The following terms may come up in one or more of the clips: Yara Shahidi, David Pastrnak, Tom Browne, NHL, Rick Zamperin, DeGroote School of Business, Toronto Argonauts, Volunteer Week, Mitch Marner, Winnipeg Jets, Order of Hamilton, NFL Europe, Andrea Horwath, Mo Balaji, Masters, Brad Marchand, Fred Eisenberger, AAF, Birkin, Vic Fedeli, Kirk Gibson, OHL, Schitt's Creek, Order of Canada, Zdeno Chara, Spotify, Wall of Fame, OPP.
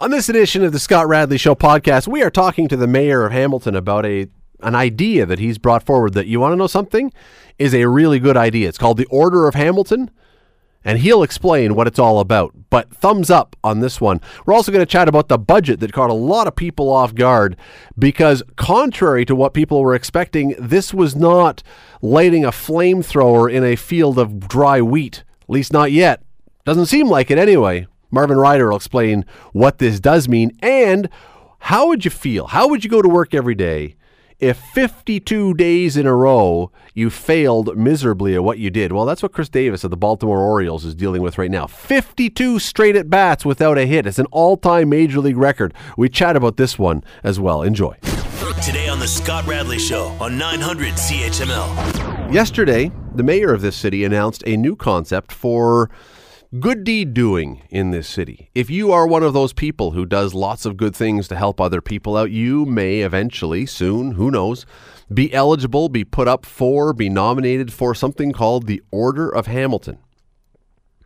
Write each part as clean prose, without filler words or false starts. On this edition of the Scott Radley Show podcast, we are talking to the mayor of Hamilton about an idea that he's brought forward that, you want to know something, is a really good idea. It's called the Order of Hamilton, and he'll explain what it's all about. But thumbs up on this one. We're also going to chat about the budget that caught a lot of people off guard because, contrary to what people were expecting, this was not lighting a flamethrower in a field of dry wheat, at least not yet. Doesn't seem like it anyway. Marvin Ryder will explain what this does mean and how would you feel? How would you go to work every day if 52 days in a row you failed miserably at what you did? Well, that's what Chris Davis of the Baltimore Orioles is dealing with right now. 52 straight at-bats without a hit. It's an all-time Major League record. We chat about this one as well. Enjoy. Today on the Scott Radley Show on 900 CHML. Yesterday, the mayor of this city announced a new concept for good deed doing in this city. If you are one of those people who does lots of good things to help other people out, you may eventually, soon, who knows, be eligible, be put up for, be nominated for something called the Order of Hamilton.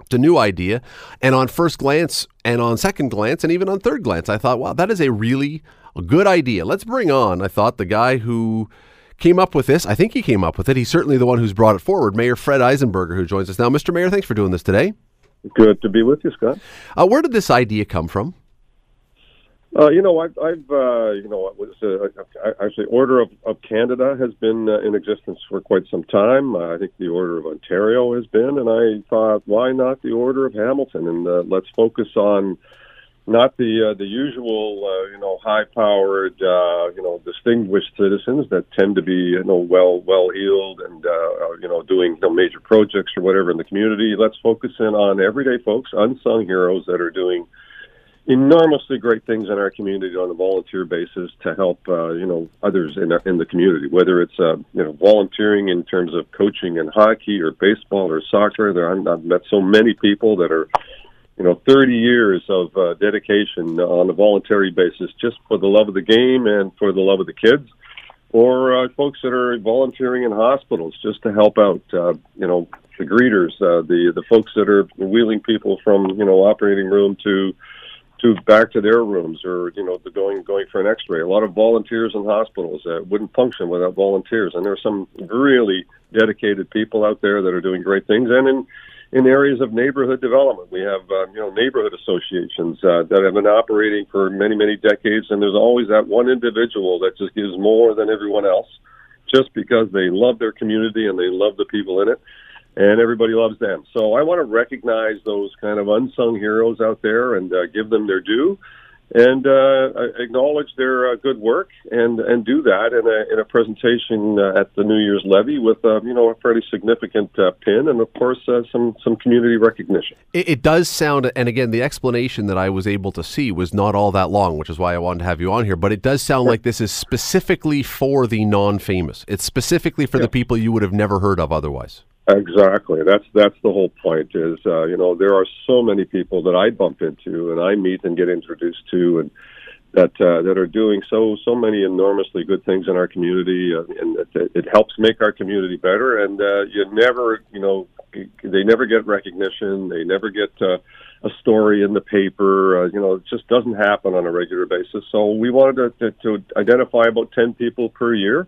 It's a new idea. And on first glance and on second glance and even on third glance, I thought, wow, that is a really good idea. Let's bring on, I thought, the guy who came up with this. I think he came up with it. He's certainly the one who's brought it forward, Mayor Fred Eisenberger, who joins us now. Mr. Mayor, thanks for doing this today. Good to be with you, Scott. Where did this idea come from? Actually, Order of Canada has been in existence for quite some time. I think the Order of Ontario has been, and I thought, why not the Order of Hamilton? And let's focus on not the usual, high-powered, distinguished citizens that tend to be, well-heeled and, doing major projects or whatever in the community. Let's focus in on everyday folks, unsung heroes that are doing enormously great things in our community on a volunteer basis to help, others in the community, whether it's, volunteering in terms of coaching in hockey or baseball or soccer. I've met so many people that are 30 years of dedication on a voluntary basis just for the love of the game and for the love of the kids, or folks that are volunteering in hospitals just to help out, the greeters, the folks that are wheeling people from, operating room to back to their rooms, or, going for an x-ray. A lot of volunteers in hospitals that wouldn't function without volunteers. And there are some really dedicated people out there that are doing great things. And in areas of neighborhood development, we have, neighborhood associations that have been operating for many, many decades, and there's always that one individual that just gives more than everyone else just because they love their community and they love the people in it, and everybody loves them. So I want to recognize those kind of unsung heroes out there and give them their due and acknowledge their good work and do that in a presentation at the New Year's Levy with, a fairly significant pin and, of course, some community recognition. It does sound, and again, the explanation that I was able to see was not all that long, which is why I wanted to have you on here, but it does sound like this is specifically for the non-famous. It's specifically for the people you would have never heard of otherwise. Exactly. That's the whole point is, there are so many people that I bump into and I meet and get introduced to and that are doing so many enormously good things in our community. And it helps make our community better. And they never get recognition. They never get a story in the paper. It just doesn't happen on a regular basis. So we wanted to identify about 10 people per year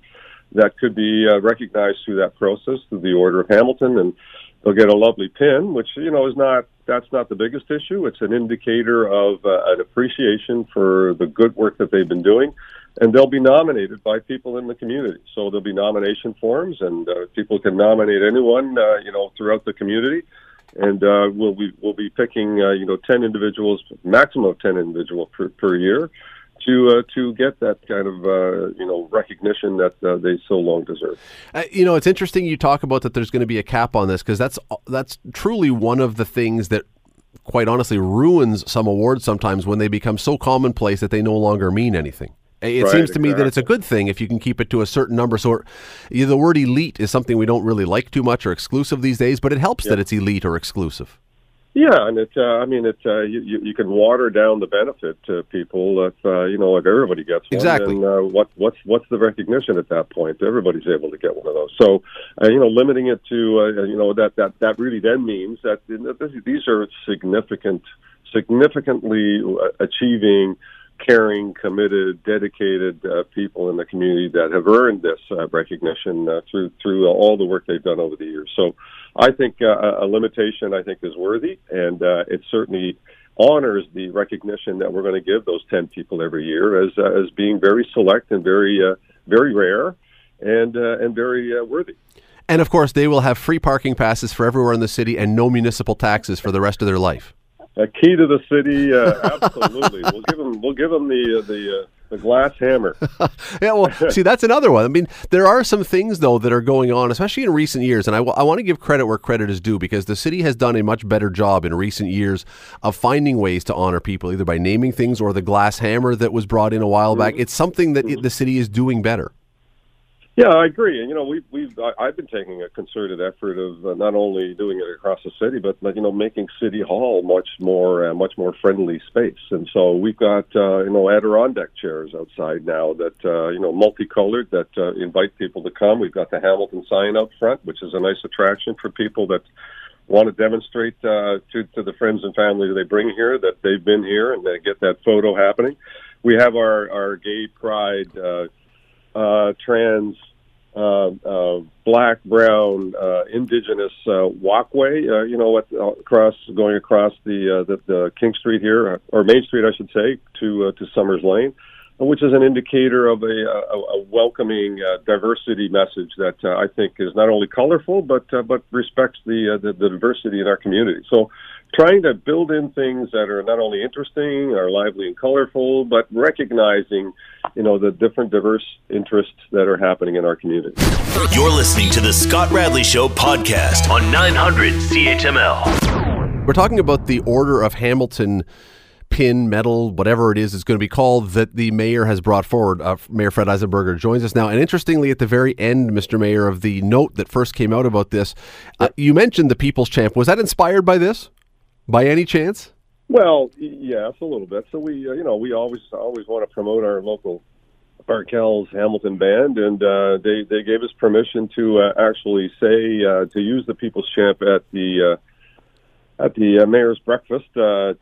that could be recognized through that process, through the Order of Hamilton, and they'll get a lovely pin, which, that's not the biggest issue. It's an indicator of an appreciation for the good work that they've been doing, and they'll be nominated by people in the community. So there'll be nomination forms, and people can nominate anyone, throughout the community, and we'll be picking, 10 individuals, maximum of 10 individuals per year, to get that kind of, recognition that they so long deserve. It's interesting you talk about that there's going to be a cap on this, because that's truly one of the things that, quite honestly, ruins some awards sometimes when they become so commonplace that they no longer mean anything. It seems to me that it's a good thing if you can keep it to a certain number. So the word elite is something we don't really like too much or exclusive these days, but it helps that it's elite or exclusive. Yeah, and you can water down the benefit to people if everybody gets one. Exactly. And what's the recognition at that point? Everybody's able to get one of those. So, limiting it to, that really then means that these are significant significantly achieving, caring, committed, dedicated people in the community that have earned this recognition through all the work they've done over the years. So I think a limitation, I think, is worthy, and it certainly honors the recognition that we're going to give those 10 people every year as being very select and very rare and very worthy. And, of course, they will have free parking passes for everywhere in the city and no municipal taxes for the rest of their life. A key to the city, absolutely. We'll give them the glass hammer. Yeah, well, see, that's another one. I mean, there are some things, though, that are going on, especially in recent years, and I want to give credit where credit is due, because the city has done a much better job in recent years of finding ways to honor people, either by naming things or the glass hammer that was brought in a while back. It's something that the city is doing better. Yeah, I agree. And, you know, I've been taking a concerted effort of not only doing it across the city, but, you know, making City Hall much more friendly space. And so we've got, you know, Adirondack chairs outside now that, you know, multicolored, that invite people to come. We've got the Hamilton sign out front, which is a nice attraction for people that want to demonstrate to the friends and family that they bring here that they've been here, and they get that photo happening. We have our Gay Pride trans, black, brown, indigenous walkway, you know, going across the King Street here, or Main Street, I should say, to Summers Lane, which is an indicator of a welcoming diversity message that I think is not only colorful but respects the diversity in our community. So, trying to build in things that are not only interesting, are lively and colorful, but recognizing, you know, the different diverse interests that are happening in our community. You're listening to the Scott Radley Show podcast on 900 CHML. We're talking about the Order of Hamilton pin, medal, whatever it is it's going to be called, that the mayor has brought forward. Mayor Fred Eisenberger joins us now. And interestingly, at the very end, Mr. Mayor, of the note that first came out about this, you mentioned the People's Champ. Was that inspired by this? By any chance? Well, yes, a little bit. So we, you know, we always want to promote our local Arkells Hamilton band, and they gave us permission to actually say to use the People's Champ at the mayor's breakfast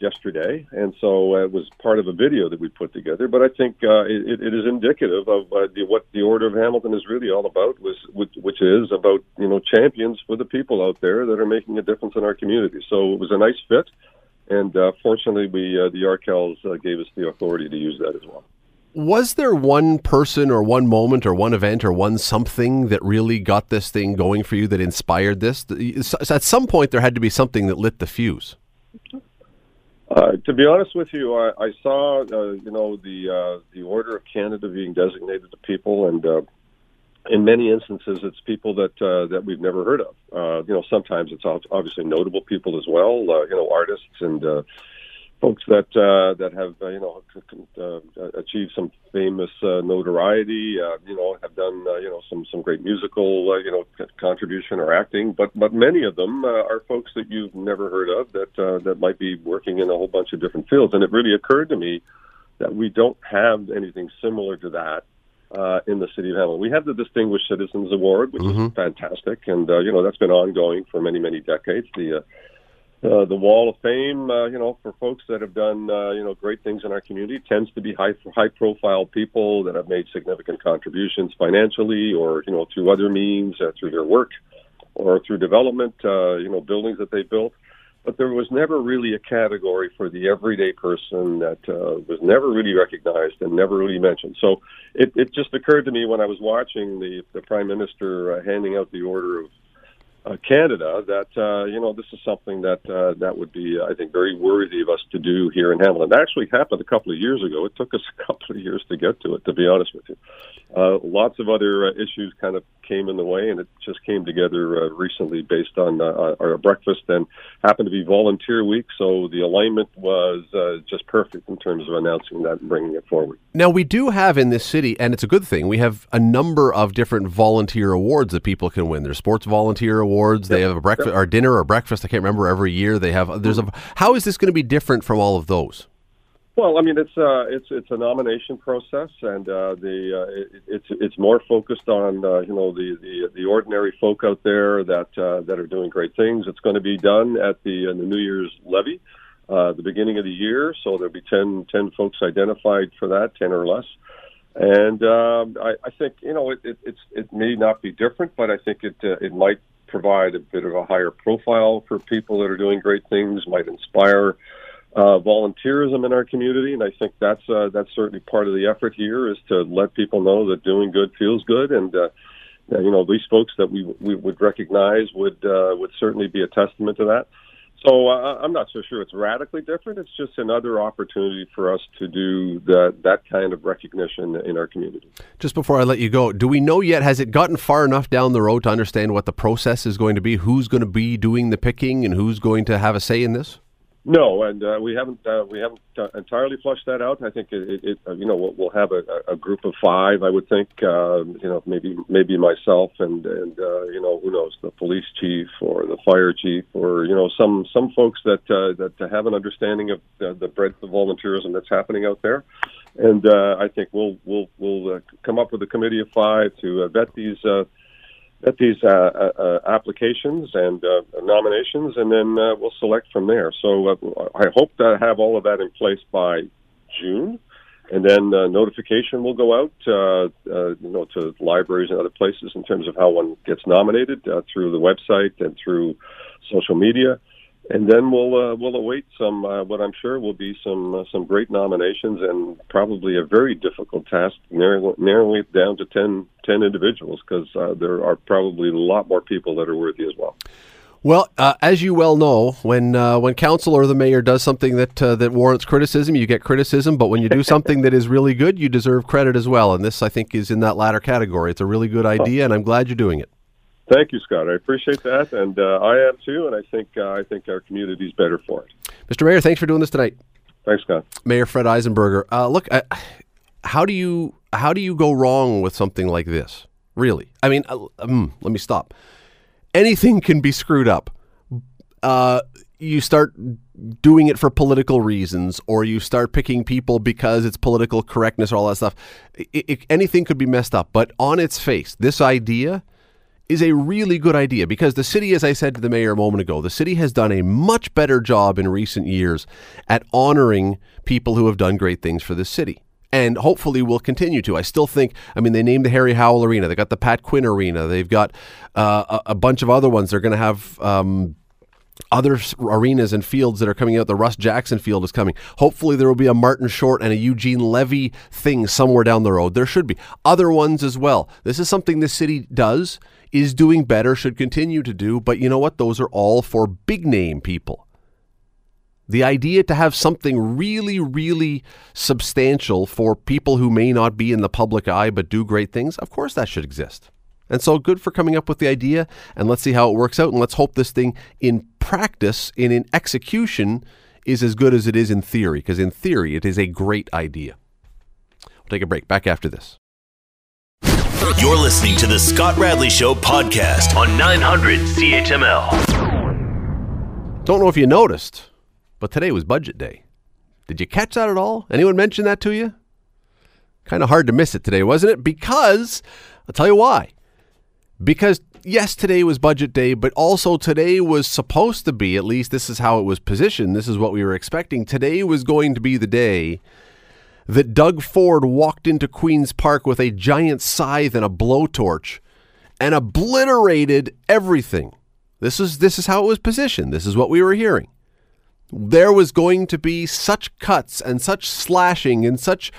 yesterday, and so it was part of a video that we put together. But I think it is indicative of what the Order of Hamilton is really all about, which is about, you know, champions for the people out there that are making a difference in our community. So it was a nice fit, and fortunately, the Arkells gave us the authority to use that as well. Was there one person or one moment or one event or one something that really got this thing going for you, that inspired this? At some point, there had to be something that lit the fuse. To be honest with you, I saw, you know, the Order of Canada being designated to people, and in many instances, it's people that we've never heard of. You know, sometimes it's obviously notable people as well, you know, artists and folks that have achieved some famous notoriety, you know, have done you know, some great musical you know, contribution or acting, but many of them are folks that you've never heard of that might be working in a whole bunch of different fields. And it really occurred to me that we don't have anything similar to that in the city of Hamilton. We have the Distinguished Citizens Award, which is fantastic, and you know, that's been ongoing for many decades. The Wall of Fame, you know, for folks that have done, you know, great things in our community, tends to be high-profile people that have made significant contributions financially, or, you know, through other means, through their work, or through development, you know, buildings that they built. But there was never really a category for the everyday person that was never really recognized and never really mentioned. So it just occurred to me when I was watching the Prime Minister handing out the Order of Canada, that you know, this is something that would be, I think, very worthy of us to do here in Hamilton. It actually happened a couple of years ago. It took us a couple of years to get to it, to be honest with you. Lots of other issues kind of came in the way, and it just came together recently based on our breakfast, and happened to be Volunteer Week, so the alignment was just perfect in terms of announcing that and bringing it forward. Now, we do have in this city, and it's a good thing, we have a number of different volunteer awards that people can win. There's sports volunteer awards. They have a breakfast or dinner or breakfast, I can't remember, every year. How is this going to be different from all of those? Well, I mean, it's a nomination process, and it's more focused on you know, the ordinary folk out there that are doing great things. It's going to be done at the New Year's Levy, the beginning of the year. So there'll be 10 folks identified for that, 10 or less. And I think, you know, it may not be different, but I think it might provide a bit of a higher profile for people that are doing great things, might inspire volunteerism in our community. And I think that's certainly part of the effort here, is to let people know that doing good feels good. And, you know, these folks that we would recognize would certainly be a testament to that. So I'm not so sure it's radically different. It's just another opportunity for us to do that kind of recognition in our community. Just before I let you go, do we know yet, has it gotten far enough down the road to understand what the process is going to be? Who's going to be doing the picking and who's going to have a say in this? No, and we haven't entirely flushed that out. I think we'll have a group of five. I would think maybe myself and you know, who knows, the police chief or the fire chief, or you know, some folks that have an understanding of the breadth of volunteerism that's happening out there. And I think we'll come up with a committee of five to vet these. Applications and nominations, and then we'll select from there. So I hope to have all of that in place by June, and then notification will go out, to libraries and other places in terms of how one gets nominated through the website and through social media. And then we'll await some what I'm sure will be some great nominations, and probably a very difficult task narrowing it down to 10 individuals, because there are probably a lot more people that are worthy as well. Well, as you well know, when council or the mayor does something that warrants criticism, you get criticism. But when you do something that is really good, you deserve credit as well. And this, I think, is in that latter category. It's a really good idea, and I'm glad you're doing it. Thank you, Scott. I appreciate that, and I am too, and I think our community is better for it. Mr. Mayor, thanks for doing this tonight. Thanks, Scott. Mayor Fred Eisenberger, look, how do you go wrong with something like this? Really? I mean, let me stop. Anything can be screwed up. You start doing it for political reasons, or you start picking people because it's political correctness or all that stuff. Anything could be messed up, but on its face, this idea is a really good idea, because the city, as I said to the mayor a moment ago, the city has done a much better job in recent years at honoring people who have done great things for this city, and hopefully will continue to. I still think, I mean, they named the Harry Howell Arena. They got the Pat Quinn Arena. They've got a bunch of other ones. They're going to have other arenas and fields that are coming out. The Russ Jackson Field is coming. Hopefully there will be a Martin Short and a Eugene Levy thing somewhere down the road. There should be other ones as well. This is something the city does, is doing better, should continue to do. But you know what? Those are all for big name people. The idea to have something really, really substantial for people who may not be in the public eye but do great things, of course that should exist. And so good for coming up with the idea, and let's see how it works out, and let's hope this thing in practice and in execution is as good as it is in theory, because in theory it is a great idea. We'll take a break. Back after this. You're listening to the Scott Radley Show podcast on 900 CHML. Don't know if you noticed, but today was budget day. Did you catch that at all? Anyone mention that to you? Kind of hard to miss it today, wasn't it? Because, I'll tell you why. Because, yes, today was budget day, but also today was supposed to be, at least this is how it was positioned, this is what we were expecting, today was going to be the day that Doug Ford walked into Queen's Park with a giant scythe and a blowtorch and obliterated everything. This is how it was positioned. This is what we were hearing. There was going to be such cuts and such slashing and such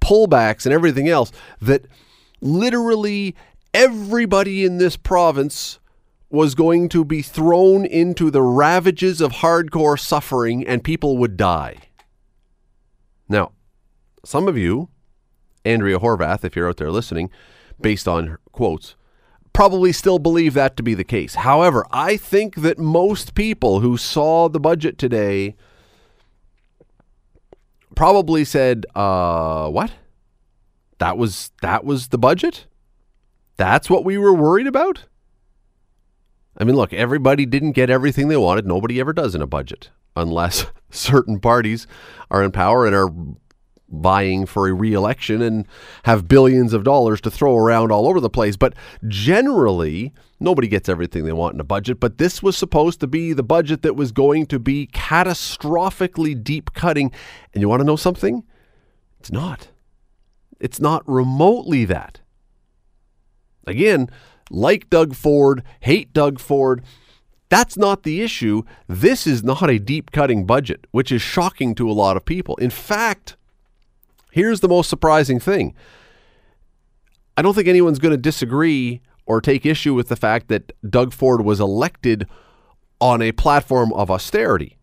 pullbacks and everything else that literally everybody in this province was going to be thrown into the ravages of hardcore suffering, and people would die. Now, some of you, Andrea Horwath, if you're out there listening, based on her quotes, probably still believe that to be the case. However, I think that most people who saw the budget today probably said, what? That was the budget? That's what we were worried about? I mean, look, everybody didn't get everything they wanted. Nobody ever does in a budget, unless certain parties are in power and are vying for a re-election and have billions of dollars to throw around all over the place. But generally, nobody gets everything they want in a budget. But this was supposed to be the budget that was going to be catastrophically deep cutting. And you want to know something? It's not. It's not remotely that. Again, like Doug Ford, hate Doug Ford. That's not the issue. This is not a deep-cutting budget, which is shocking to a lot of people. In fact, here's the most surprising thing. I don't think anyone's going to disagree or take issue with the fact that Doug Ford was elected on a platform of austerity.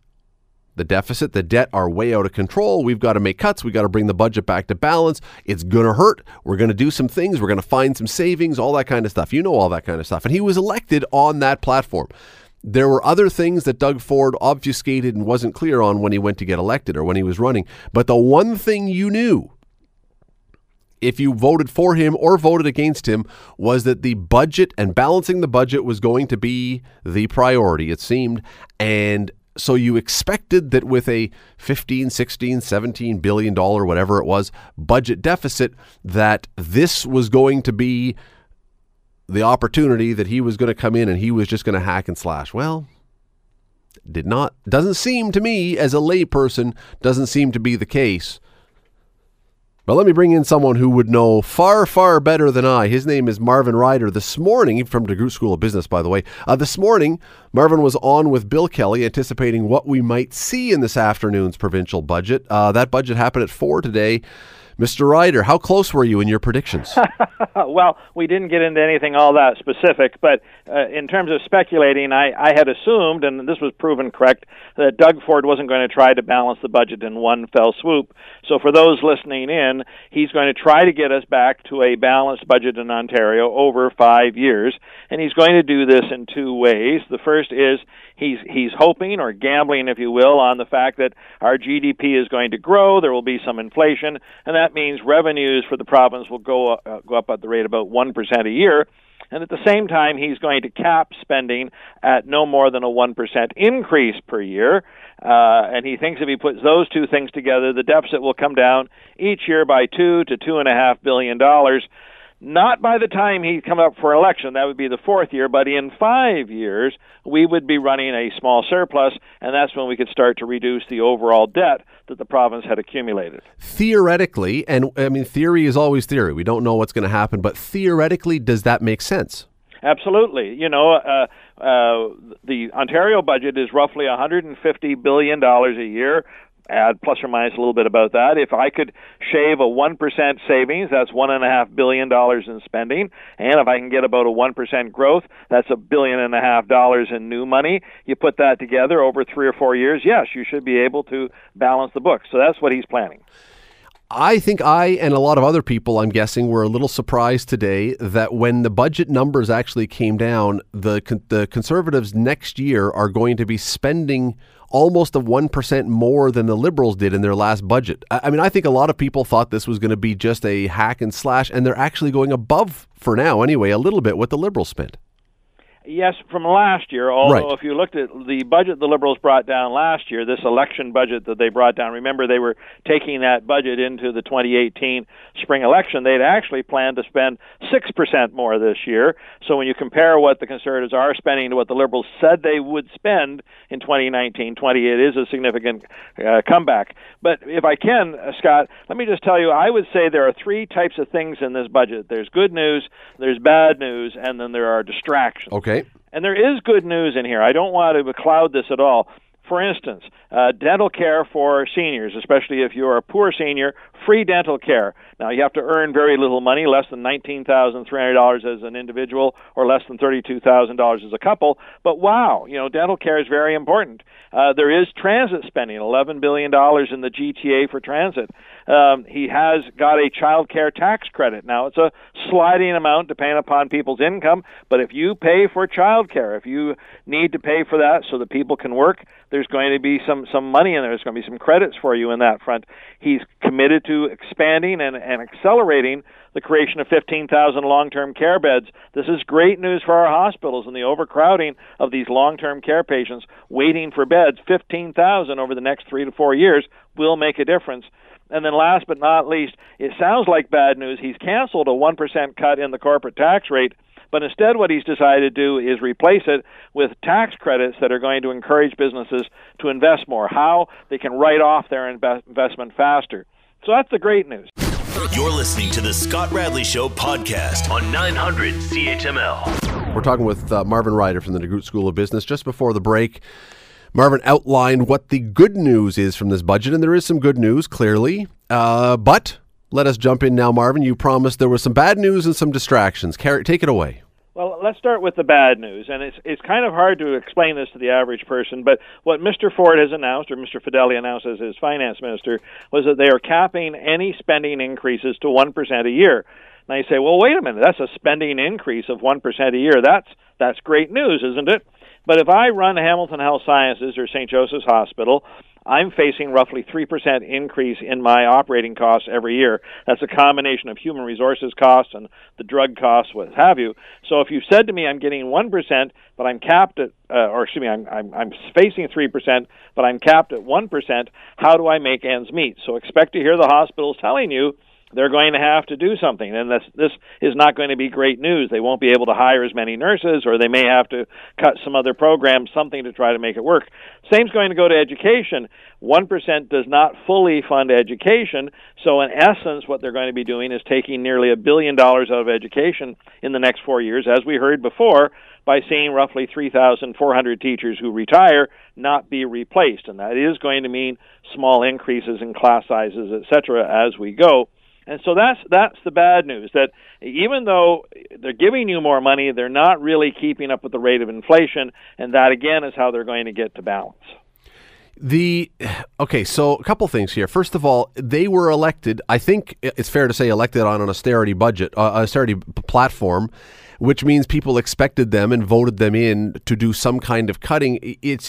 The deficit, the debt are way out of control. We've got to make cuts. We've got to bring the budget back to balance. It's going to hurt. We're going to do some things. We're going to find some savings, all that kind of stuff. You know, all that kind of stuff. And he was elected on that platform. There were other things that Doug Ford obfuscated and wasn't clear on when he went to get elected or when he was running. But the one thing you knew, if you voted for him or voted against him, was that the budget and balancing the budget was going to be the priority, it seemed. And so you expected that with a $15, $16, $17 billion, whatever it was, budget deficit, that this was going to be the opportunity that he was going to come in and he was just going to hack and slash. Well, doesn't seem to me as a layperson, doesn't seem to be the case. But let me bring in someone who would know far, far better than I. His name is Marvin Ryder. This morning, from DeGroote School of Business, by the way. This morning, Marvin was on with Bill Kelly anticipating what we might see in this afternoon's provincial budget. That budget happened at 4 today. Mr. Ryder, how close were you in your predictions? Well, we didn't get into anything all that specific, but in terms of speculating, I had assumed, and this was proven correct, that Doug Ford wasn't going to try to balance the budget in one fell swoop. So for those listening in, he's going to try to get us back to a balanced budget in Ontario over 5 years, and he's going to do this in two ways. The first is he's hoping, or gambling, if you will, on the fact that our GDP is going to grow, there will be some inflation, and that means revenues for the province will go up at the rate about 1% a year. And at the same time, he's going to cap spending at no more than a 1% increase per year. And he thinks if he puts those two things together, the deficit will come down each year by $2 to $2.5 billion. Not by the time he'd come up for election, that would be the fourth year, but in 5 years, we would be running a small surplus, and that's when we could start to reduce the overall debt that the province had accumulated. Theoretically, and I mean, theory is always theory. We don't know what's going to happen, but theoretically, does that make sense? Absolutely. You know, the Ontario budget is roughly $150 billion a year. Add plus or minus a little bit about that. If I could shave a 1% savings, that's $1.5 billion in spending. And if I can get about a 1% growth, that's $1.5 billion in new money. You put that together over 3 or 4 years, yes, you should be able to balance the books. So that's what he's planning. I think I and a lot of other people, I'm guessing, were a little surprised today that when the budget numbers actually came down, the Conservatives next year are going to be spending almost a 1% more than the Liberals did in their last budget. I mean, I think a lot of people thought this was going to be just a hack and slash, and they're actually going above, for now anyway, a little bit what the Liberals spent. Yes, from last year, although right. If you looked at the budget the Liberals brought down last year, this election budget that they brought down, remember they were taking that budget into the 2018 spring election, they'd actually planned to spend 6% more this year. So when you compare what the Conservatives are spending to what the Liberals said they would spend in 2019-20, it is a significant comeback. But if I can, Scott, let me just tell you, I would say there are three types of things in this budget. There's good news, there's bad news, and then there are distractions. Okay. And there is good news in here. I don't want to cloud this at all. For instance, dental care for seniors, especially if you're a poor senior, free dental care. Now, you have to earn very little money, less than $19,300 as an individual or less than $32,000 as a couple. But wow, you know, dental care is very important. There is transit spending, $11 billion in the GTA for transit. He has got a child care tax credit. Now, it's a sliding amount depending upon people's income, but if you pay for child care, if you need to pay for that so that people can work, there's going to be some money in there. There's going to be some credits for you in that front. He's committed to expanding and accelerating the creation of 15,000 long-term care beds. This is great news for our hospitals and the overcrowding of these long-term care patients waiting for beds. 15,000 over the next 3 to 4 years will make a difference. And then last but not least, it sounds like bad news. He's canceled a 1% cut in the corporate tax rate, but instead what he's decided to do is replace it with tax credits that are going to encourage businesses to invest more, how they can write off their investment faster. So that's the great news. You're listening to the Scott Radley Show podcast on 900 CHML. We're talking with Marvin Ryder from the DeGroote School of Business. Just before the break, Marvin outlined what the good news is from this budget, and there is some good news, clearly. But let us jump in now, Marvin. You promised there was some bad news and some distractions. Take it away. Well, let's start with the bad news, and it's kind of hard to explain this to the average person, but what Mr. Ford has announced, or Mr. Fedeli announced as his finance minister, was that they are capping any spending increases to 1% a year. Now you say, well, wait a minute, that's a spending increase of 1% a year. That's great news, isn't it? But if I run Hamilton Health Sciences or St. Joseph's Hospital, I'm facing roughly 3% increase in my operating costs every year. That's a combination of human resources costs and the drug costs, what have you. So if you said to me I'm getting 1%, but I'm capped at, I'm facing 3%, but I'm capped at 1%, how do I make ends meet? So expect to hear the hospitals telling you they're going to have to do something, and this is not going to be great news. They won't be able to hire as many nurses, or they may have to cut some other program, something to try to make it work. Same's going to go to education. 1% does not fully fund education, so in essence what they're going to be doing is taking nearly $1 billion out of education in the next 4 years, as we heard before, by seeing roughly 3,400 teachers who retire not be replaced, and that is going to mean small increases in class sizes, etc., as we go. And so that's the bad news, that even though they're giving you more money, they're not really keeping up with the rate of inflation, and that, again, is how they're going to get to balance. Okay, so a couple things here. First of all, they were elected, I think it's fair to say elected on an austerity budget, austerity platform, which means people expected them and voted them in to do some kind of cutting. Is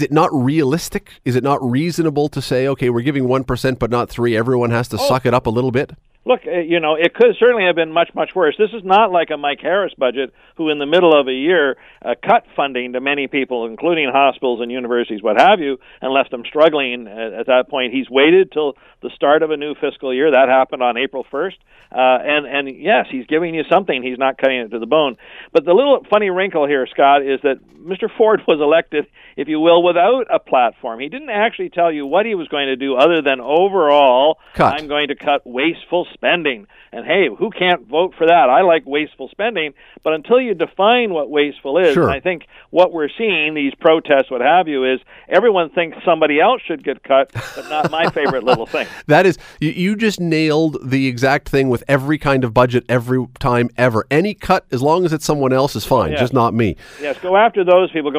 it not realistic? Is it not reasonable to say, okay, we're giving 1% but not 3%? Everyone has to suck it up a little bit? Look, you know, it could certainly have been much, much worse. This is not like a Mike Harris budget, who in the middle of a year cut funding to many people, including hospitals and universities, what have you, and left them struggling at that point. He's waited till the start of a new fiscal year. That happened on April 1st. And yes, he's giving you something. He's not cutting it to the bone. But the little funny wrinkle here, Scott, is that Mr. Ford was elected, if you will, without a platform. He didn't actually tell you what he was going to do other than overall, cut. I'm going to cut wasteful spending. And hey, who can't vote for that? I like wasteful spending, but until you define what wasteful is, sure. And I think what we're seeing, these protests, what have you, is everyone thinks somebody else should get cut, but not my favorite little thing. That is, you just nailed the exact thing with every kind of budget, every time, ever. Any cut, as long as it's someone else, is fine, yes. Just not me. Yes, go after those people,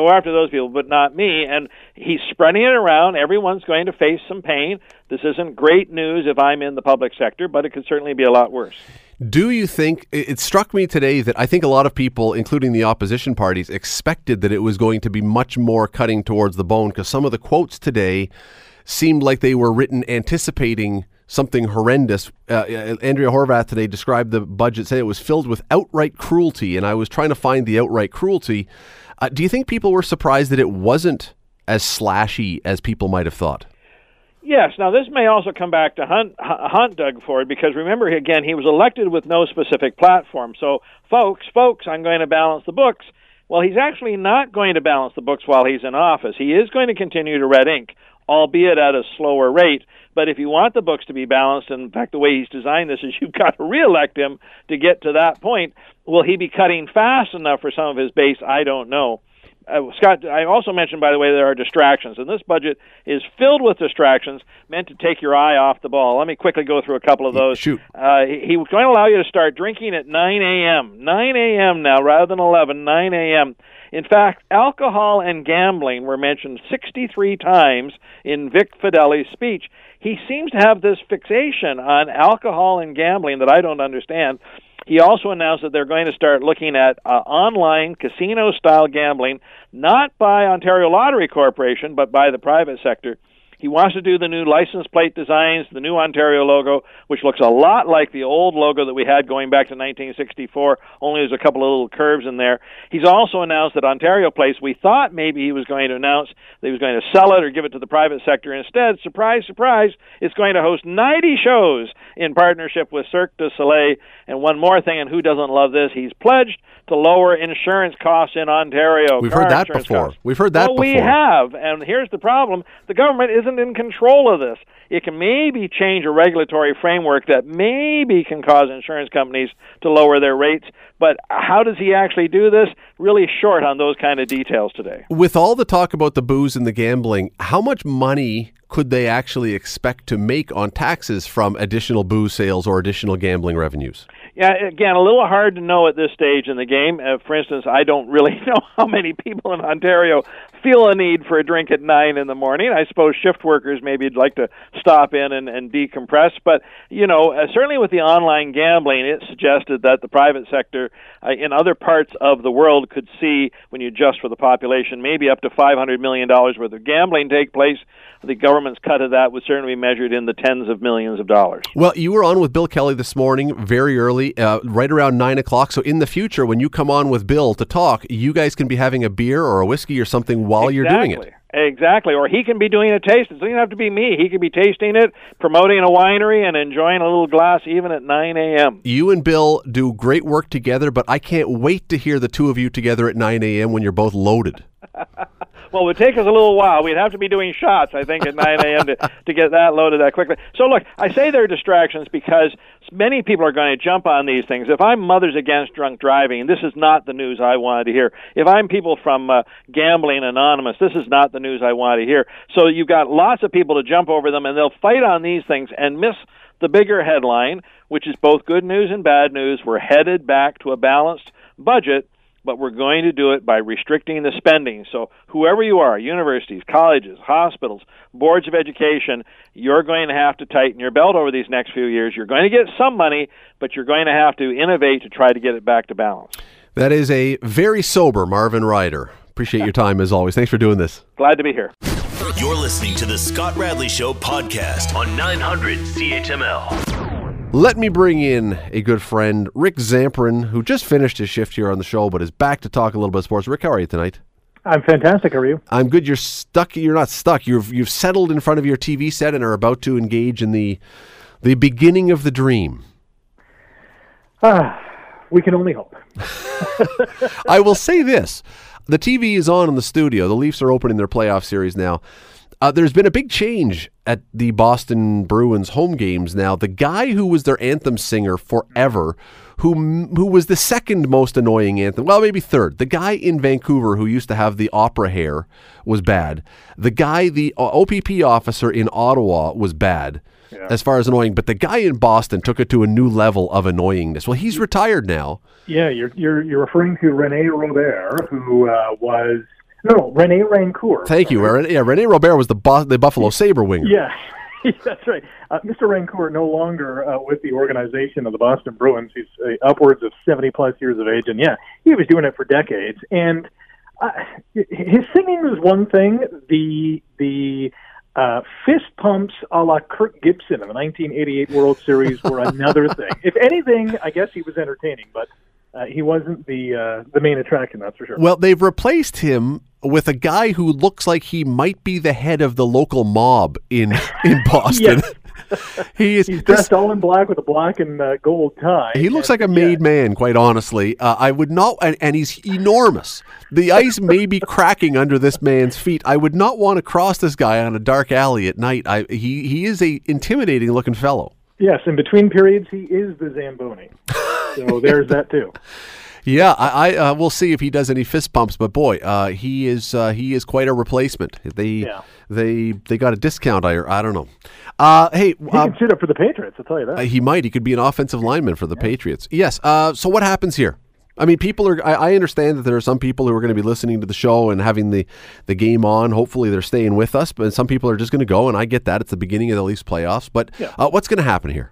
but not me. And he's spreading it around. Everyone's going to face some pain. This isn't great news if I'm in the public sector, but it could certainly be a lot worse. Do you think, it struck me today that I think a lot of people, including the opposition parties, expected that it was going to be much more cutting towards the bone, because some of the quotes today seemed like they were written anticipating something horrendous. Andrea Horwath today described the budget, saying it was filled with outright cruelty, and I was trying to find the outright cruelty. Do you think people were surprised that it wasn't as slashy as people might have thought? Yes. Now, this may also come back to haunt Doug Ford, because remember, again, he was elected with no specific platform. So, folks, I'm going to balance the books. Well, he's actually not going to balance the books while he's in office. He is going to continue to red ink, albeit at a slower rate. But if you want the books to be balanced, and in fact, the way he's designed this is you've got to reelect him to get to that point. Will he be cutting fast enough for some of his base? I don't know. Scott, I also mentioned, by the way, there are distractions, and this budget is filled with distractions meant to take your eye off the ball. Let me quickly go through a couple of those. Shoot. He was going to allow you to start drinking at 9 a.m. 9 a.m. now, rather than 11, 9 a.m. In fact, alcohol and gambling were mentioned 63 times in Vic Fedeli's speech. He seems to have this fixation on alcohol and gambling that I don't understand. He also announced that they're going to start looking at online casino-style gambling, not by Ontario Lottery Corporation, but by the private sector. He wants to do the new license plate designs, the new Ontario logo, which looks a lot like the old logo that we had going back to 1964, only there's a couple of little curves in there. He's also announced that Ontario Place, we thought maybe he was going to announce that he was going to sell it or give it to the private sector. Instead, surprise, surprise, it's going to host 90 shows in partnership with Cirque du Soleil. And one more thing, and who doesn't love this, he's pledged to lower insurance costs in Ontario. We've heard that before. We've heard that before. We have, and here's the problem. The government isn't in control of this. It can maybe change a regulatory framework that maybe can cause insurance companies to lower their rates, but how does he actually do this? Really short on those kind of details today. With all the talk about the booze and the gambling, how much money could they actually expect to make on taxes from additional booze sales or additional gambling revenues? Yeah, again, a little hard to know at this stage in the game. For instance, I don't really know how many people in Ontario feel a need for a drink at 9 in the morning. I suppose shift workers maybe would like to stop in and decompress. But, you know, certainly with the online gambling, it suggested that the private sector in other parts of the world could see, when you adjust for the population, maybe up to $500 million worth of gambling take place. The government's cut of that would certainly be measured in the tens of millions of dollars. Well, you were on with Bill Kelly this morning, very early, right around 9 o'clock. So in the future, when you come on with Bill to talk, you guys can be having a beer or a whiskey or something while you're doing it. Exactly, or he can be doing a taste. It doesn't have to be me. He could be tasting it, promoting a winery, and enjoying a little glass even at 9 a.m. You and Bill do great work together, but I can't wait to hear the two of you together at 9 a.m. when you're both loaded. Well, it would take us a little while. We'd have to be doing shots, I think, at 9 a.m. to get that loaded that quickly. So, look, I say they're distractions because many people are going to jump on these things. If I'm Mothers Against Drunk Driving, this is not the news I wanted to hear. If I'm people from Gambling Anonymous, this is not the news I want to hear. So you've got lots of people to jump over them, and they'll fight on these things and miss the bigger headline, which is both good news and bad news. We're headed back to a balanced budget, but we're going to do it by restricting the spending. So whoever you are, universities, colleges, hospitals, boards of education, you're going to have to tighten your belt over these next few years. You're going to get some money, but you're going to have to innovate to try to get it back to balance. That is a very sober Marvin Ryder. Appreciate your time as always. Thanks for doing this. Glad to be here. You're listening to the Scott Radley Show podcast on 900 CHML. Let me bring in a good friend, Rick Zamperin, who just finished his shift here on the show, but is back to talk a little bit of sports. Rick, how are you tonight? I'm fantastic. How are you? I'm good. You're stuck. You're not stuck. You've settled in front of your TV set and are about to engage in the beginning of the dream. We can only hope. I will say this. The TV is on in the studio. The Leafs are opening their playoff series now. There's been a big change at the Boston Bruins home games now. The guy who was their anthem singer forever, who was the second most annoying anthem, well, maybe third. The guy in Vancouver who used to have the opera hair was bad. The guy, the OPP officer in Ottawa was bad as far as annoying, but the guy in Boston took it to a new level of annoyingness. Well, he's retired now. Yeah, you're referring to René Robert, who was... No, René Rancour. Thank you. Right? Yeah, René Robert was the Buffalo Sabre winger. Yeah, that's right. Mr. Rancour no longer with the organization of the Boston Bruins. He's upwards of 70-plus years of age, and yeah, he was doing it for decades. And his singing was one thing. The fist pumps a la Kirk Gibson in the 1988 World Series were another thing. If anything, I guess he was entertaining, but... he wasn't the main attraction, that's for sure. Well, they've replaced him with a guy who looks like he might be the head of the local mob in Boston. He's dressed all in black with a black and gold tie. He looks like a made man, quite honestly. I would not, and he's enormous. The ice may be cracking under this man's feet. I would not want to cross this guy on a dark alley at night. He is a intimidating looking fellow. Yes, in between periods, he is the Zamboni. So there's that too. Yeah, I we'll see if he does any fist pumps, but boy, he is quite a replacement. They got a discount. I don't know. Hey, he can sit up for the Patriots. I'll tell you that he might. He could be an offensive lineman for the Patriots. Yes. So what happens here? I mean, people are. I understand that there are some people who are going to be listening to the show and having the game on. Hopefully, they're staying with us. But some people are just going to go, and I get that. It's the beginning of the Leafs playoffs. But what's going to happen here?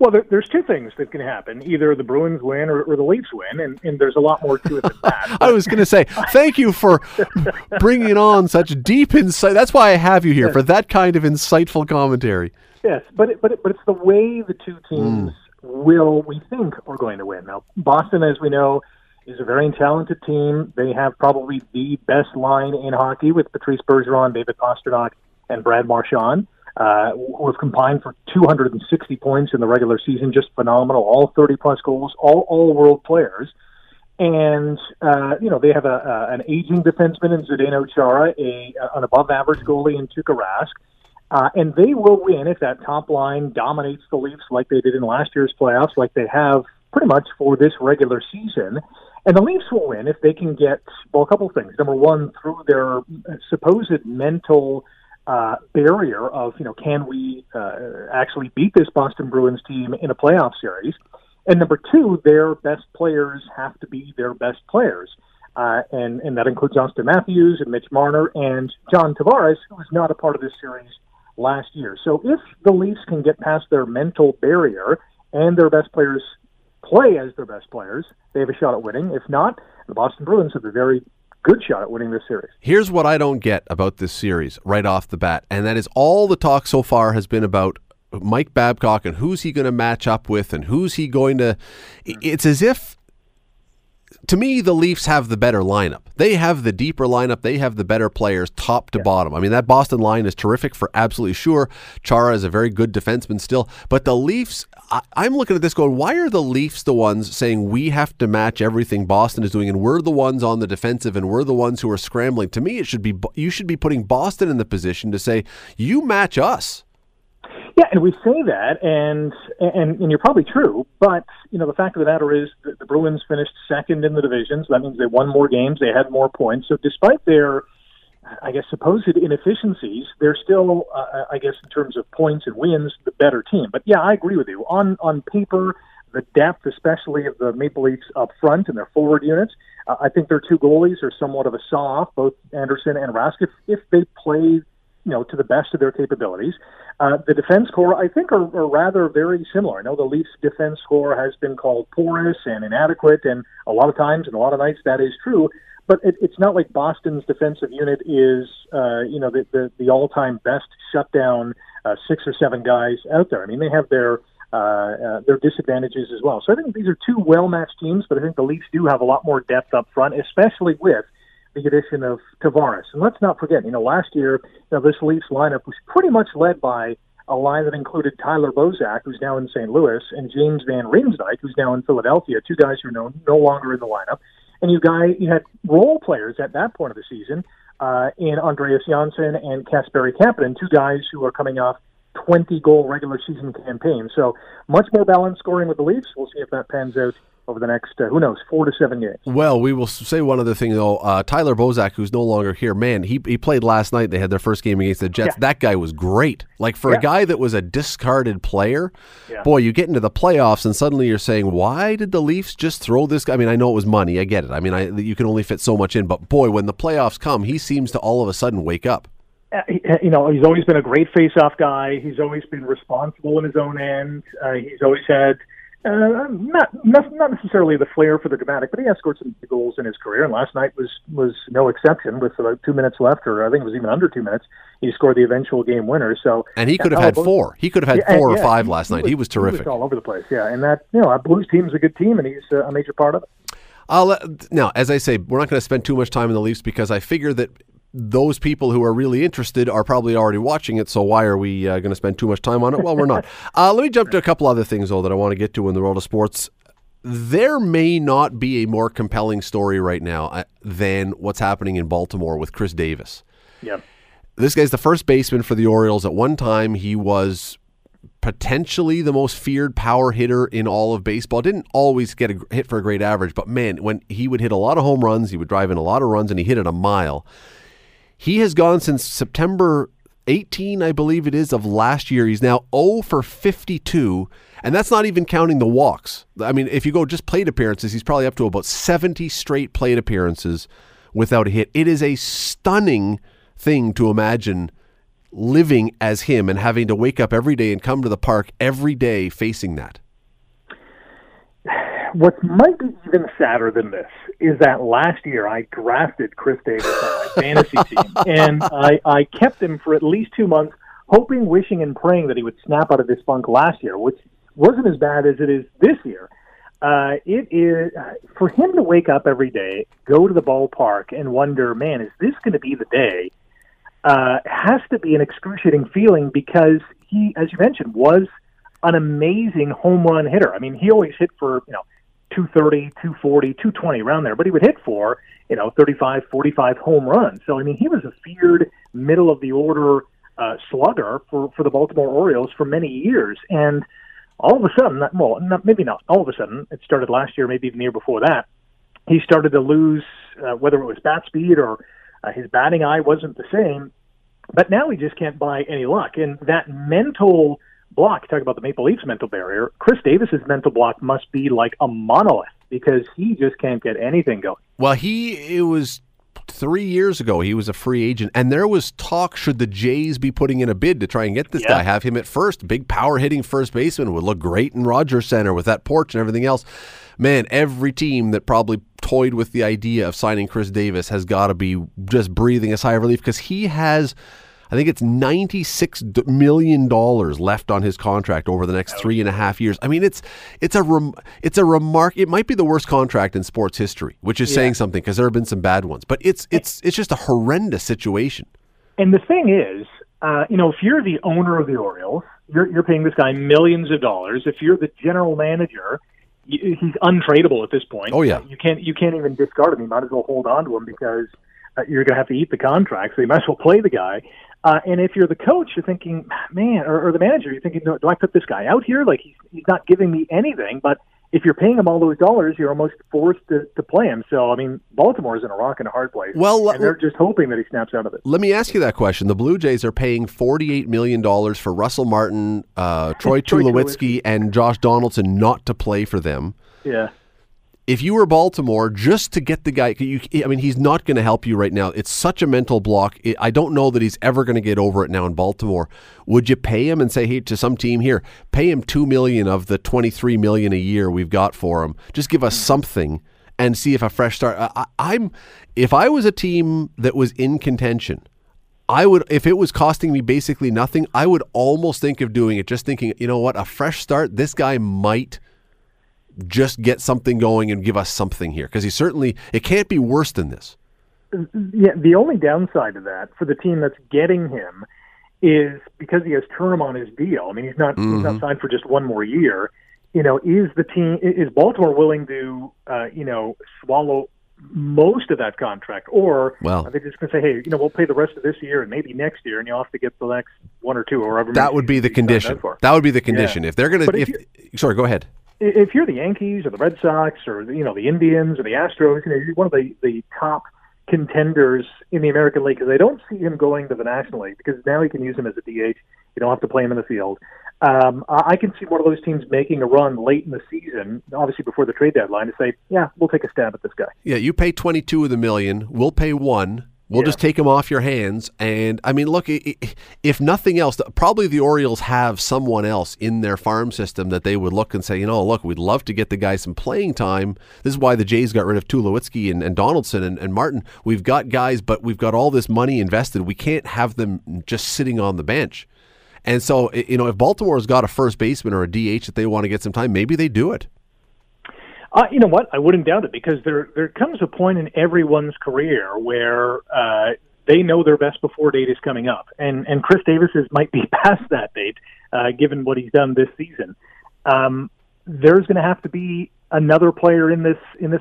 Well, there's two things that can happen. Either the Bruins win or the Leafs win, and there's a lot more to it than that. I was going to say, thank you for bringing on such deep insight. That's why I have you here, for that kind of insightful commentary. Yes, but it's the way the two teams will, we think, are going to win. Now, Boston, as we know, is a very talented team. They have probably the best line in hockey with Patrice Bergeron, David Pastrnak, and Brad Marchand, who have combined for 260 points in the regular season. Just phenomenal. All 30-plus goals, all world players. And, they have an aging defenseman in Zdeno Chara, an above-average goalie in Tuukka Rask. And they will win if that top line dominates the Leafs like they did in last year's playoffs, like they have pretty much for this regular season. And the Leafs will win if they can get, well, a couple of things. Number one, through their supposed mental barrier of, can we actually beat this Boston Bruins team in a playoff series? And number two, their best players have to be their best players. And that includes Austin Matthews and Mitch Marner and John Tavares, who was not a part of this series last year. So if the Leafs can get past their mental barrier and their best players play as their best players, they have a shot at winning. If not, the Boston Bruins have a very good shot at winning this series. Here's what I don't get about this series right off the bat, and that is all the talk so far has been about Mike Babcock and who's he going to match up with and who's he going to... It's as if, to me, the Leafs have the better lineup. They have the deeper lineup. They have the better players top to bottom. I mean, that Boston line is terrific for absolutely sure. Chara is a very good defenseman still. But the Leafs, I'm looking at this going, why are the Leafs the ones saying we have to match everything Boston is doing and we're the ones on the defensive and we're the ones who are scrambling? To me, you should be putting Boston in the position to say, you match us. Yeah, and we say that, and you're probably true, but the fact of the matter is that the Bruins finished second in the division, so that means they won more games, they had more points. So despite their, supposed inefficiencies, they're still, in terms of points and wins, the better team. But yeah, I agree with you. On paper, the depth, especially of the Maple Leafs up front and their forward units, I think their two goalies are somewhat of a saw-off, both Anderson and Rask, if they play to the best of their capabilities. The defense corps, I think, are rather very similar. I know the Leafs' defense corps has been called porous and inadequate, and a lot of times and a lot of nights that is true, but it's not like Boston's defensive unit is, the all-time best shutdown 6 or 7 guys out there. I mean, they have their disadvantages as well. So I think these are two well-matched teams, but I think the Leafs do have a lot more depth up front, especially with the addition of Tavares. And let's not forget, last year, this Leafs lineup was pretty much led by a line that included Tyler Bozak, who's now in St. Louis, and James Van Riemsdyk, who's now in Philadelphia, two guys who are no longer in the lineup. And you had role players at that point of the season in Andreas Janssen and Kasperi Kapanen, two guys who are coming off 20-goal regular season campaigns. So much more balanced scoring with the Leafs. We'll see if that pans out over the next, 4 to 7 games. Well, we will say one other thing, though. Tyler Bozak, who's no longer here, man, he played last night. They had their first game against the Jets. Yeah. That guy was great. Like, for a guy that was a discarded player, boy, you get into the playoffs and suddenly you're saying, why did the Leafs just throw this guy? I mean, I know it was money. I get it. I mean, you can only fit so much in. But, boy, when the playoffs come, he seems to all of a sudden wake up. He's always been a great face-off guy. He's always been responsible in his own end. He's always had... not necessarily the flair for the dramatic, but he has scored some goals in his career, and last night was no exception. With about 2 minutes left, or I think it was even under 2 minutes, he scored the eventual game winner. So, and he could have had four. He could have had four or five last night. He was terrific. He was all over the place. Yeah, and that our Blues team is a good team, and he's a major part of it. Now, as I say, we're not going to spend too much time in the Leafs because I figure that those people who are really interested are probably already watching it, so why are we going to spend too much time on it? Well, we're not. Let me jump to a couple other things, though, that I want to get to in the world of sports. There may not be a more compelling story right now than what's happening in Baltimore with Chris Davis. Yeah. This guy's the first baseman for the Orioles. At one time, he was potentially the most feared power hitter in all of baseball. Didn't always get a hit for a great average, but, man, when he would hit a lot of home runs, he would drive in a lot of runs, and he hit it a mile. He has gone since September 18, I believe it is, of last year. He's now 0 for 52, and that's not even counting the walks. I mean, if you go just plate appearances, he's probably up to about 70 straight plate appearances without a hit. It is a stunning thing to imagine living as him and having to wake up every day and come to the park every day facing that? What might be even sadder than this is that last year I drafted Chris Davis on my fantasy team, and I kept him for at least 2 months, hoping, wishing, and praying that he would snap out of this funk last year, which wasn't as bad as it is this year. It is for him to wake up every day, go to the ballpark, and wonder, man, is this going to be the day? Has to be an excruciating feeling because he, as you mentioned, was an amazing home run hitter. I mean, he always hit for, 230, 240, 220 around there, but he would hit for, 35, 45 home runs. So, I mean, he was a feared middle-of-the-order slugger for the Baltimore Orioles for many years. And all of a sudden, all of a sudden, it started last year, maybe even the year before that, he started to lose, whether it was bat speed or his batting eye wasn't the same, but now he just can't buy any luck. And that mental block, talk about the Maple Leafs mental barrier, Chris Davis's mental block must be like a monolith because he just can't get anything going. Well, it was 3 years ago he was a free agent, and there was talk, should the Jays be putting in a bid to try and get this guy, have him at first, big power-hitting first baseman, would look great in Rogers Centre with that porch and everything else. Man, every team that probably toyed with the idea of signing Chris Davis has got to be just breathing a sigh of relief because he has... I think it's $96 million left on his contract over the next 3.5 years. I mean, it might be the worst contract in sports history, which is saying something because there have been some bad ones. But it's just a horrendous situation. And the thing is, if you're the owner of the Orioles, you're paying this guy millions of dollars. If you're the general manager, he's untradeable at this point. Oh yeah, you can't even discard him. You might as well hold on to him because you're going to have to eat the contract. So you might as well play the guy. And if you're the coach, you're thinking, man, or the manager, you're thinking, do I put this guy out here? Like, he's not giving me anything. But if you're paying him all those dollars, you're almost forced to play him. So, I mean, Baltimore's in a rock and a hard place. Well, and they're just hoping that he snaps out of it. Let me ask you that question. The Blue Jays are paying $48 million for Russell Martin, Troy Tulowitzki, and Josh Donaldson not to play for them. Yeah. If you were Baltimore, just to get the guy, he's not going to help you right now. It's such a mental block. I don't know that he's ever going to get over it now in Baltimore. Would you pay him and say, hey, to some team here, pay him $2 million of the $23 million a year we've got for him. Just give us something and see if a fresh start. If I was a team that was in contention, I would, if it was costing me basically nothing, I would almost think of doing it, just thinking, you know what, a fresh start, this guy might just get something going and give us something here, because it can't be worse than this. Yeah, the only downside of that for the team that's getting him is because he has term on his deal. I mean, he's not signed for just one more year. Is Baltimore willing to swallow most of that contract, or are they just going to say, hey, we'll pay the rest of this year and maybe next year, and you'll have to get the next one or two or however? That would be the condition. That would be the condition if they're going to. Sorry, go ahead. If you're the Yankees or the Red Sox or, the Indians or the Astros, you're one of the top contenders in the American League, because they don't see him going to the National League, because now you can use him as a DH. You don't have to play him in the field. I can see one of those teams making a run late in the season, obviously before the trade deadline, to say, yeah, we'll take a stab at this guy. Yeah, you pay 22 of the million. We'll pay one. We'll just take him off your hands. And, I mean, look, if nothing else, probably the Orioles have someone else in their farm system that they would look and say, look, we'd love to get the guy some playing time. This is why the Jays got rid of Tulowitzki and Donaldson and Martin. We've got guys, but we've got all this money invested. We can't have them just sitting on the bench. And so, if Baltimore's got a first baseman or a DH that they want to get some time, maybe they do it. You know what? I wouldn't doubt it, because there comes a point in everyone's career where they know their best before date is coming up, and Chris Davis's might be past that date, given what he's done this season. There's going to have to be another player in this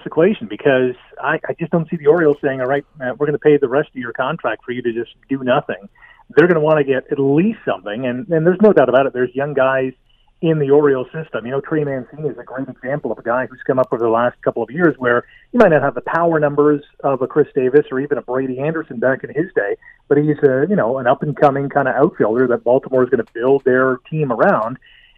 equation, because I just don't see the Orioles saying, all right, we're going to pay the rest of your contract for you to just do nothing. They're going to want to get at least something, and there's no doubt about it. There's young guys in the Orioles system. Trey Mancini is a great example of a guy who's come up over the last couple of years where he might not have the power numbers of a Chris Davis or even a Brady Anderson back in his day, but he's an up-and-coming kind of outfielder that Baltimore is going to build their team around,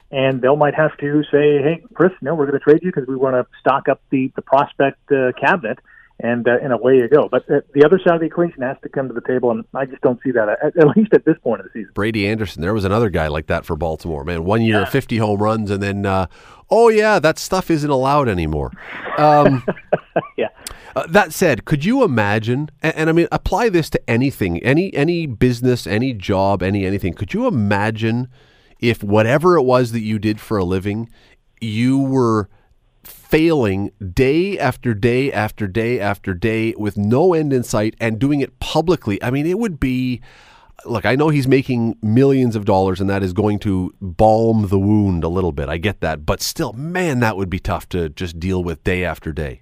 and they'll might have to say, hey, Chris, no, we're going to trade you because we want to stock up the prospect cabinet. and away you go. But the other side of the equation has to come to the table, and I just don't see that, at least at this point of the season. Brady Anderson, there was another guy like that for Baltimore, man. 1 year, 50 home runs, and then, that stuff isn't allowed anymore. Yeah. That said, could you imagine, and I mean, apply this to anything, any business, any job, anything, could you imagine if whatever it was that you did for a living, you were failing day after day after day after day with no end in sight and doing it publicly? I mean, it would be, look, I know he's making millions of dollars and that is going to balm the wound a little bit. I get that. But still, man, that would be tough to just deal with day after day.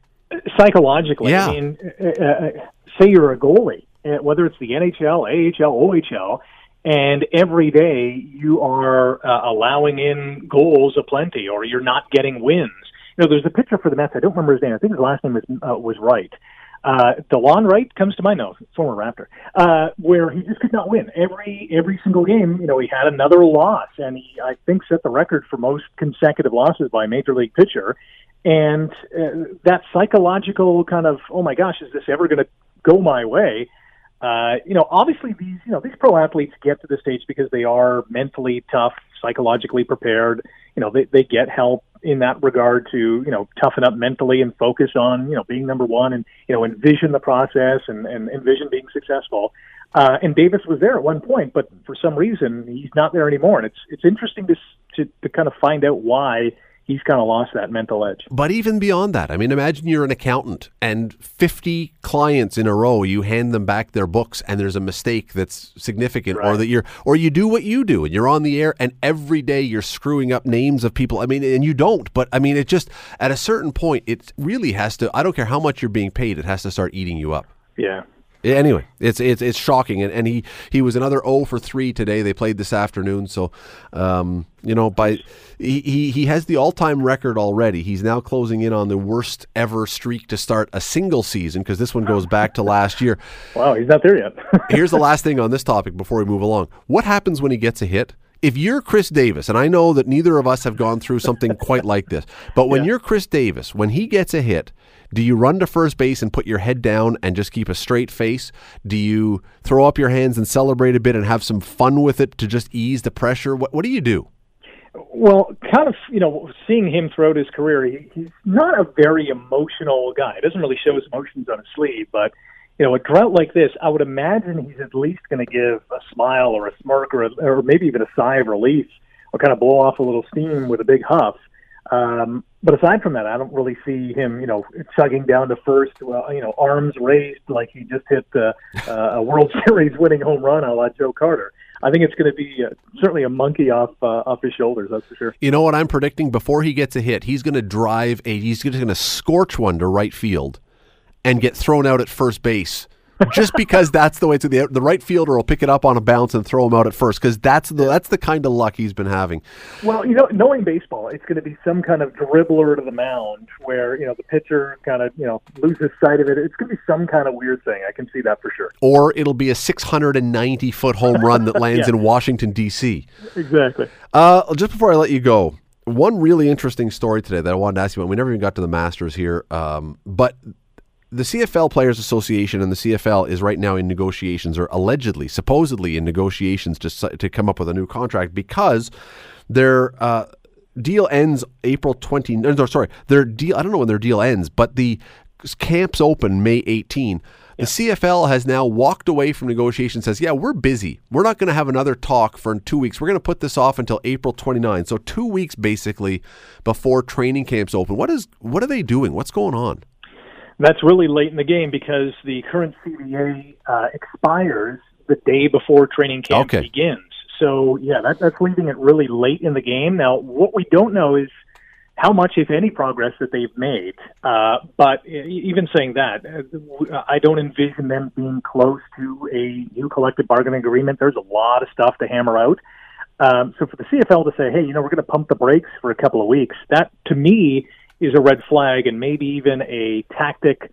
Psychologically, yeah. I mean, say you're a goalie, whether it's the NHL, AHL, OHL, and every day you are allowing in goals aplenty, or you're not getting wins. You know, there's a pitcher for the Mets. I don't remember his name. I think his last name was Wright. DeLon Wright comes to my nose, former Raptor, where he just could not win. Every single game, you know, he had another loss, and he, I think, set the record for most consecutive losses by a major league pitcher. And that psychological kind of, oh my gosh, is this ever going to go my way? You know, obviously these pro athletes get to the stage because they are mentally tough, psychologically prepared. You know, they get help in that regard to, you know, toughen up mentally and focus on, you know, being number one and, you know, envision the process and envision being successful. And Davis was there at one point, but for some reason he's not there anymore. And it's interesting to kind of find out why he's kind of lost that mental edge. But even beyond that, I mean, imagine you're an accountant and 50 clients in a row, you hand them back their books and there's a mistake that's significant, right? Or that you do what you do and you're on the air and every day you're screwing up names of people. I mean, and you don't, but I mean, it just, at a certain point, it really has to, I don't care how much you're being paid, it has to start eating you up. Yeah. Anyway, it's shocking, and he was another 0-for-3 today. They played this afternoon, so you know, by he has the all-time record already. He's now closing in on the worst ever streak to start a single season, because this one goes back to last year. Wow, he's not there yet. Here's the last thing on this topic before we move along. What happens when he gets a hit? If you're Chris Davis, and I know that neither of us have gone through something quite like this, but when you're Chris Davis, when he gets a hit, do you run to first base and put your head down and just keep a straight face? Do you throw up your hands and celebrate a bit and have some fun with it to just ease the pressure? What do you do? Well, kind of, you know, seeing him throughout his career, he's not a very emotional guy. He doesn't really show his emotions on his sleeve, but, you know, a drought like this, I would imagine he's at least going to give a smile or a smirk or maybe even a sigh of relief, or kind of blow off a little steam with a big huff. But aside from that, I don't really see him, you know, chugging down to first, you know, arms raised like he just hit a World Series winning home run a la Joe Carter. I think it's going to be certainly a monkey off his shoulders, that's for sure. You know what I'm predicting? Before he gets a hit, he's just going to scorch one to right field and get thrown out at first base. Just because that's the way. To the right fielder will pick it up on a bounce and throw him out at first, because that's the kind of luck he's been having. Well, you know, knowing baseball, it's going to be some kind of dribbler to the mound where, you know, the pitcher kind of, you know, loses sight of it. It's going to be some kind of weird thing. I can see that for sure. Or it'll be a 690-foot home run that lands in Washington, D.C. Exactly. Just before I let you go, one really interesting story today that I wanted to ask you about. We never even got to the Masters here, but the CFL Players Association and the CFL is right now in negotiations, or supposedly in negotiations to come up with a new contract, because their deal ends I don't know when their deal ends, but the camps open May 18. The CFL has now walked away from negotiations, says, yeah, we're busy. We're not going to have another talk for 2 weeks. We're going to put this off until April 29. So 2 weeks basically before training camps open. What are they doing? What's going on? That's really late in the game, because the current CBA expires the day before training camp begins. So, yeah, that's leaving it really late in the game. Now, what we don't know is how much, if any, progress that they've made. But even saying that, I don't envision them being close to a new collective bargaining agreement. There's a lot of stuff to hammer out. So for the CFL to say, hey, you know, we're going to pump the brakes for a couple of weeks, that, to me, is a red flag, and maybe even a tactic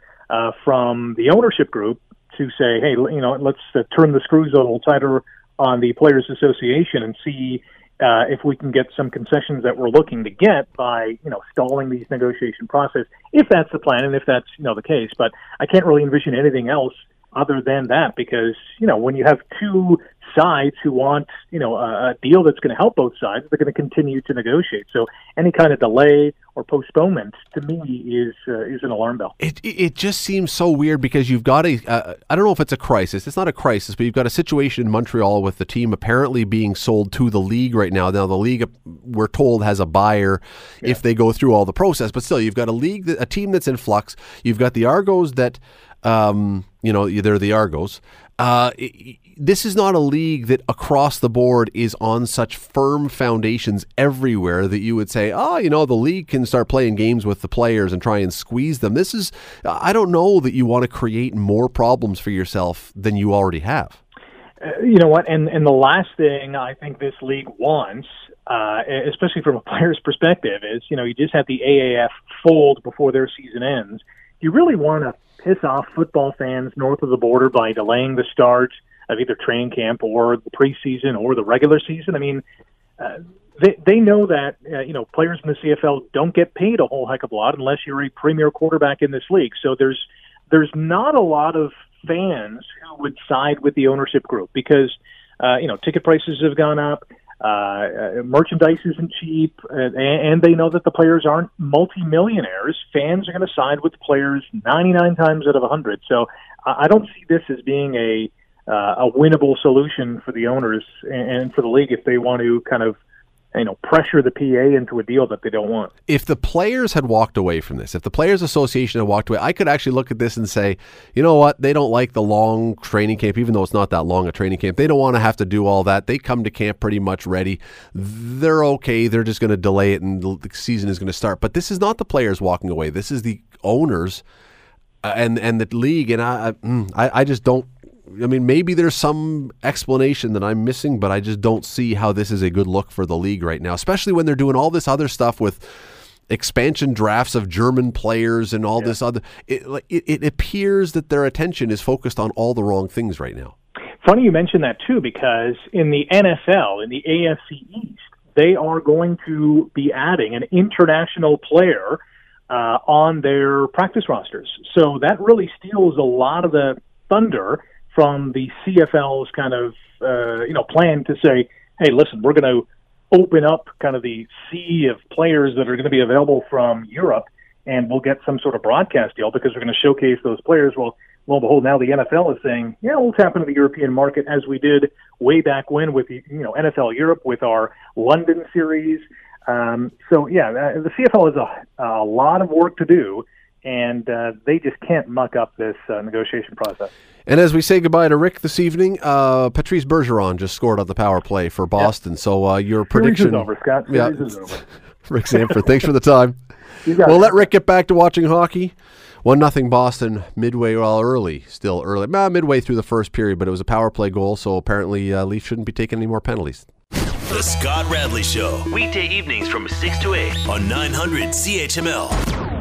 from the ownership group to say, hey, you know, let's turn the screws a little tighter on the Players Association and see if we can get some concessions that we're looking to get by, you know, stalling these negotiation process, if that's the plan and if that's, you know, the case. But I can't really envision anything else other than that, because, you know, when you have two sides who want, you know, a deal that's going to help both sides, they're going to continue to negotiate. So any kind of delay or postponement, to me, is an alarm bell. It just seems so weird, because you've got I don't know if it's a crisis. It's not a crisis, but you've got a situation in Montreal with the team apparently being sold to the league right now. Now, the league, we're told, has a buyer if they go through all the process. But still, you've got a team that's in flux. You've got the Argos that, you know, they're the Argos. This is not a league that across the board is on such firm foundations everywhere that you would say, oh, you know, the league can start playing games with the players and try and squeeze them. This is, I don't know that you want to create more problems for yourself than you already have. You know what? And the last thing I think this league wants, especially from a player's perspective, is, you know, you just have the AAF fold before their season ends. You really want to piss off football fans north of the border by delaying the start of either training camp or the preseason or the regular season. I mean, they know that, you know, players in the CFL don't get paid a whole heck of a lot unless you're a premier quarterback in this league. So there's not a lot of fans who would side with the ownership group, because, you know, ticket prices have gone up. Merchandise isn't cheap, and they know that the players aren't multimillionaires. Fans are going to side with the players 99 times out of 100. So I don't see this as being a winnable solution for the owners and for the league if they want to kind of, you know, pressure the PA into a deal that they don't want. If the players had walked away from this, if the Players Association had walked away, I could actually look at this and say, you know what, they don't like the long training camp, even though it's not that long a training camp. They don't want to have to do all that. They come to camp pretty much ready. They're okay. They're just going to delay it and the season is going to start. But this is not the players walking away. This is the owners and the league. And I just don't. I mean, maybe there's some explanation that I'm missing, but I just don't see how this is a good look for the league right now, especially when they're doing all this other stuff with expansion drafts of German players and all this other. It appears that their attention is focused on all the wrong things right now. Funny you mention that, too, because in the NFL, in the AFC East, they are going to be adding an international player on their practice rosters. So that really steals a lot of the thunder from the CFL's kind of, you know, plan to say, hey, listen, we're going to open up kind of the sea of players that are going to be available from Europe, and we'll get some sort of broadcast deal because we're going to showcase those players. Well, lo and behold, now the NFL is saying, yeah, we'll tap into the European market as we did way back when with, you know, NFL Europe with our London series. So, yeah, the CFL has a lot of work to do, and they just can't muck up this negotiation process. And as we say goodbye to Rick this evening, Patrice Bergeron just scored on the power play for Boston. Yep. So your prediction is over, Scott. Yeah. Is over. Rick Sanford, thanks for the time. We'll let Rick get back to watching hockey. 1-0 Boston midway through the first period, but it was a power play goal, so apparently Leafs shouldn't be taking any more penalties. The Scott Radley Show, weekday evenings from 6 to 8 on 900 CHML.